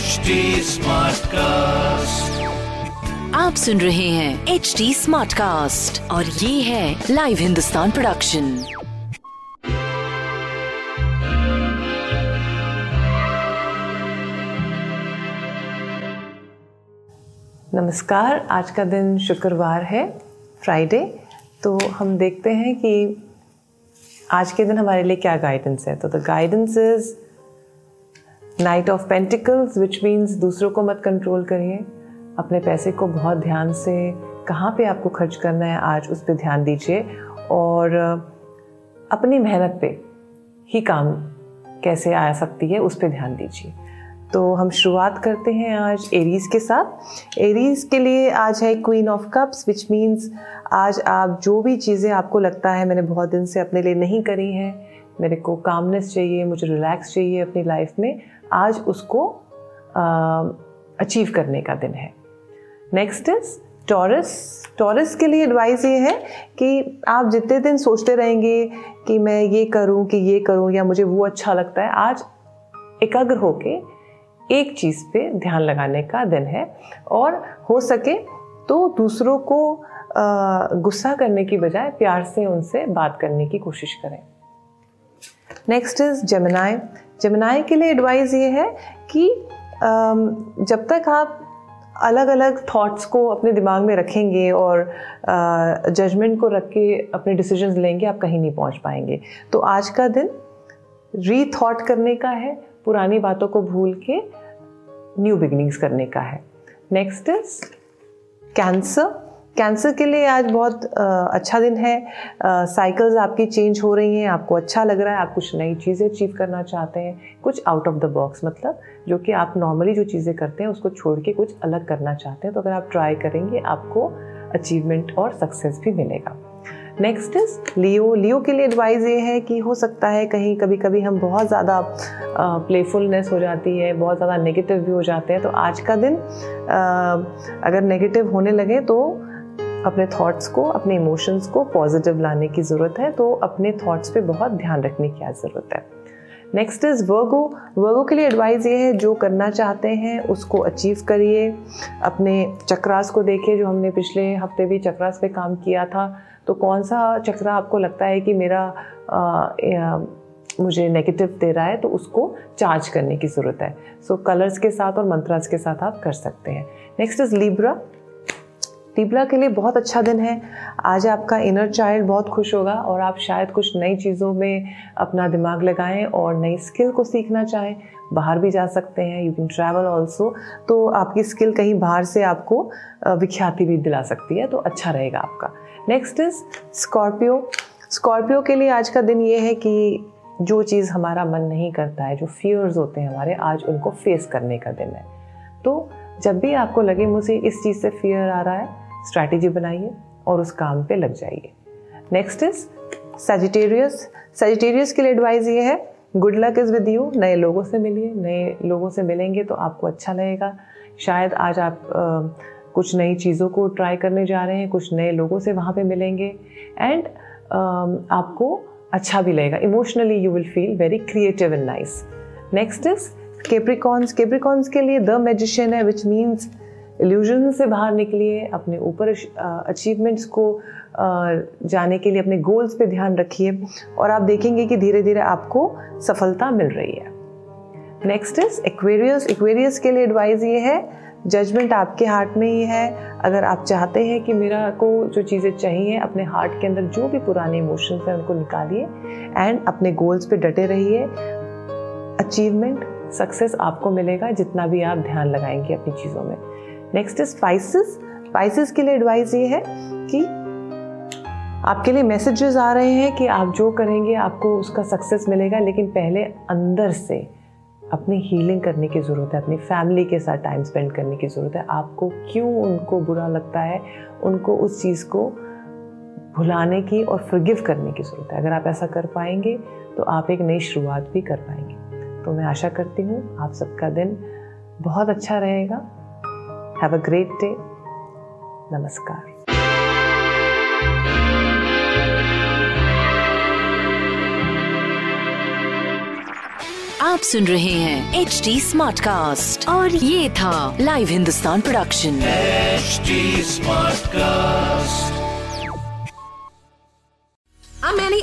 HD Smartcast. आप सुन रहे हैं HD Smartcast और ये है लाइव हिंदुस्तान प्रोडक्शन। नमस्कार, आज का दिन शुक्रवार है, फ्राइडे, तो हम देखते हैं कि आज के दिन हमारे लिए क्या गाइडेंस है। तो the guidance is knight of pentacles, which means दूसरों को मत कंट्रोल करिए, अपने पैसे को बहुत ध्यान से, कहाँ पे आपको खर्च करना है आज उस पे ध्यान दीजिए और अपनी मेहनत पे ही काम कैसे आ सकती है उस पे ध्यान दीजिए। तो हम शुरुआत करते हैं आज एरीज़ के साथ। एरीज़ के लिए आज है queen of cups, which means आज आप जो भी चीज़ें आपको लगता है मैंने बहुत दिन से अपने लिए नहीं करी हैं, मेरे को कामनेस चाहिए, मुझे रिलैक्स चाहिए अपनी लाइफ में, आज उसको अचीव करने का दिन है। Next is taurus. टॉरस के लिए एडवाइस ये है कि आप जितने दिन सोचते रहेंगे कि मैं ये करूं या मुझे वो अच्छा लगता है, आज एकाग्र होके एक चीज़ पे ध्यान लगाने का दिन है और हो सके तो दूसरों को गुस्सा करने की बजाय प्यार से उनसे बात करने की कोशिश करें। Next is Gemini. जेमिनाई के लिए एडवाइस ये है कि जब तक आप अलग अलग थॉट्स को अपने दिमाग में रखेंगे और जजमेंट को रख के अपने डिसीजंस लेंगे, आप कहीं नहीं पहुंच पाएंगे। तो आज का दिन रीथॉट करने का है, पुरानी बातों को भूल के न्यू बिगिनिंग्स करने का है। Next is cancer. कैंसर के लिए आज बहुत अच्छा दिन है। साइकिल्स आपकी चेंज हो रही हैं, आपको अच्छा लग रहा है, आप कुछ नई चीज़ें अचीव करना चाहते हैं, कुछ आउट ऑफ द बॉक्स, मतलब जो कि आप नॉर्मली जो चीज़ें करते हैं उसको छोड़ के कुछ अलग करना चाहते हैं। तो अगर आप ट्राई करेंगे आपको अचीवमेंट और सक्सेस भी मिलेगा। नेक्स्ट इज लियो। लियो के लिए एडवाइस ये है कि हो सकता है कहीं कभी कभी हम बहुत ज़्यादा प्लेफुलनेस हो जाती है, बहुत ज़्यादा नेगेटिव भी हो जाते हैं। तो आज का दिन अगर नेगेटिव होने लगे तो अपने थॉट्स को, अपने इमोशंस को पॉजिटिव लाने की ज़रूरत है, तो अपने थॉट्स पे बहुत ध्यान रखने की आज ज़रूरत है। Next is Virgo. वर्गो के लिए एडवाइस ये है जो करना चाहते हैं उसको अचीव करिए, अपने चक्रास को देखिए, जो हमने पिछले हफ्ते भी चक्रास पे काम किया था। तो कौन सा चक्रा आपको लगता है कि मेरा मुझे नेगेटिव दे रहा है, तो उसको चार्ज करने की ज़रूरत है। सो कलर्स के साथ और मंत्रास के साथ आप कर सकते हैं। Next is Libra. लिब्रा के लिए बहुत अच्छा दिन है, आज आपका इनर चाइल्ड बहुत खुश होगा और आप शायद कुछ नई चीज़ों में अपना दिमाग लगाएं और नई स्किल को सीखना चाहें, बाहर भी जा सकते हैं, यू कैन ट्रैवल ऑल्सो, तो आपकी स्किल कहीं बाहर से आपको विख्याति भी दिला सकती है, तो अच्छा रहेगा आपका। Next is Scorpio. स्कॉर्पियो के लिए आज का दिन ये है कि जो चीज़ हमारा मन नहीं करता है, जो फियर्स होते हैं हमारे, आज उनको फेस करने का दिन है। तो जब भी आपको लगे मुझे इस चीज़ से फियर आ रहा है, स्ट्रैटेजी बनाइए और उस काम पे लग जाइए। Next is Sagittarius. सजिटेरियस के लिए एडवाइस ये है good luck is with you. नए लोगों से मिलिए, नए लोगों से मिलेंगे तो आपको अच्छा लगेगा, शायद आज आप कुछ नई चीज़ों को ट्राई करने जा रहे हैं, कुछ नए लोगों से वहाँ पे मिलेंगे एंड आपको अच्छा भी लगेगा, emotionally you will feel very creative and nice. Next is Capricorns. Capricorns के लिए द मैजिशियन है, विच मीन्स इल्यूजन से बाहर निकलिए, अपने ऊपर अचीवमेंट्स को जाने के लिए अपने गोल्स पे ध्यान रखिए और आप देखेंगे कि धीरे धीरे आपको सफलता मिल रही है। Next is Aquarius. एक्वेरियस के लिए एडवाइस ये है जजमेंट आपके हार्ट में ही है। अगर आप चाहते हैं कि मेरा को जो चीज़ें चाहिए, अपने हार्ट के अंदर जो भी पुराने इमोशंस हैं उनको निकालिए एंड अपने गोल्स पे डटे रहिए, अचीवमेंट सक्सेस आपको मिलेगा जितना भी आप ध्यान लगाएंगे अपनी चीज़ों में। Next is spices. स्पाइसेस के लिए एडवाइस ये है कि आपके लिए मैसेजेस आ रहे हैं कि आप जो करेंगे आपको उसका सक्सेस मिलेगा, लेकिन पहले अंदर से अपनी हीलिंग करने की ज़रूरत है, अपनी फैमिली के साथ टाइम स्पेंड करने की ज़रूरत है। आपको क्यों उनको बुरा लगता है, उनको उस चीज़ को भुलाने की और फॉरगिव करने की ज़रूरत है। अगर आप ऐसा कर पाएंगे तो आप एक नई शुरुआत भी कर पाएंगे। तो मैं आशा करती हूँ आप सबका दिन बहुत अच्छा रहेगा। Have a great day. नमस्कार। आप सुन रहे हैं HD Smartcast और ये था live Hindustan production HD Smartcast. I'm Annie